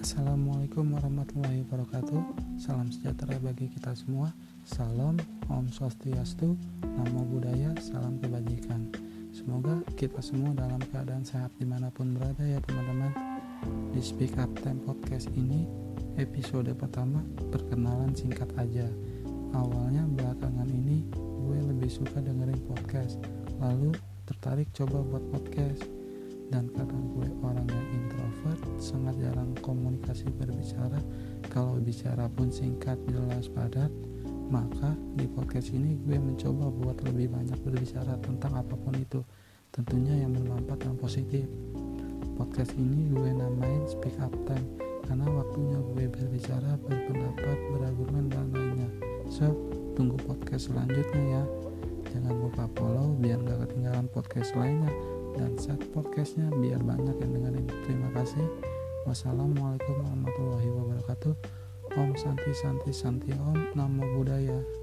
Assalamualaikum warahmatullahi wabarakatuh. Salam sejahtera bagi kita semua. Salam Om Swastiastu, Namo Buddhaya, salam kebajikan. Semoga kita semua dalam keadaan sehat dimanapun berada ya teman-teman. Di Speak Up Time Podcast ini, episode pertama, perkenalan singkat aja. Awalnya belakangan ini gue lebih suka dengerin podcast, lalu tertarik coba buat podcast. Dan karena gue orang yang introvert, sangat jarang komunikasi berbicara, kalau bicara pun singkat, jelas, padat, maka di podcast ini gue mencoba buat lebih banyak berbicara tentang apapun itu, tentunya yang bermanfaat dan positif. Podcast ini gue namain Speak Up Time, karena waktunya gue berbicara, berpendapat, berargumen, dan lainnya. So, tunggu podcast selanjutnya ya. Jangan lupa follow biar gak ketinggalan podcast lainnya, dan set podcastnya biar banyak yang dengerin. Terima kasih. Wassalamualaikum warahmatullahi wabarakatuh. Om Santi Santi Santi Om, Namo Buddhaya.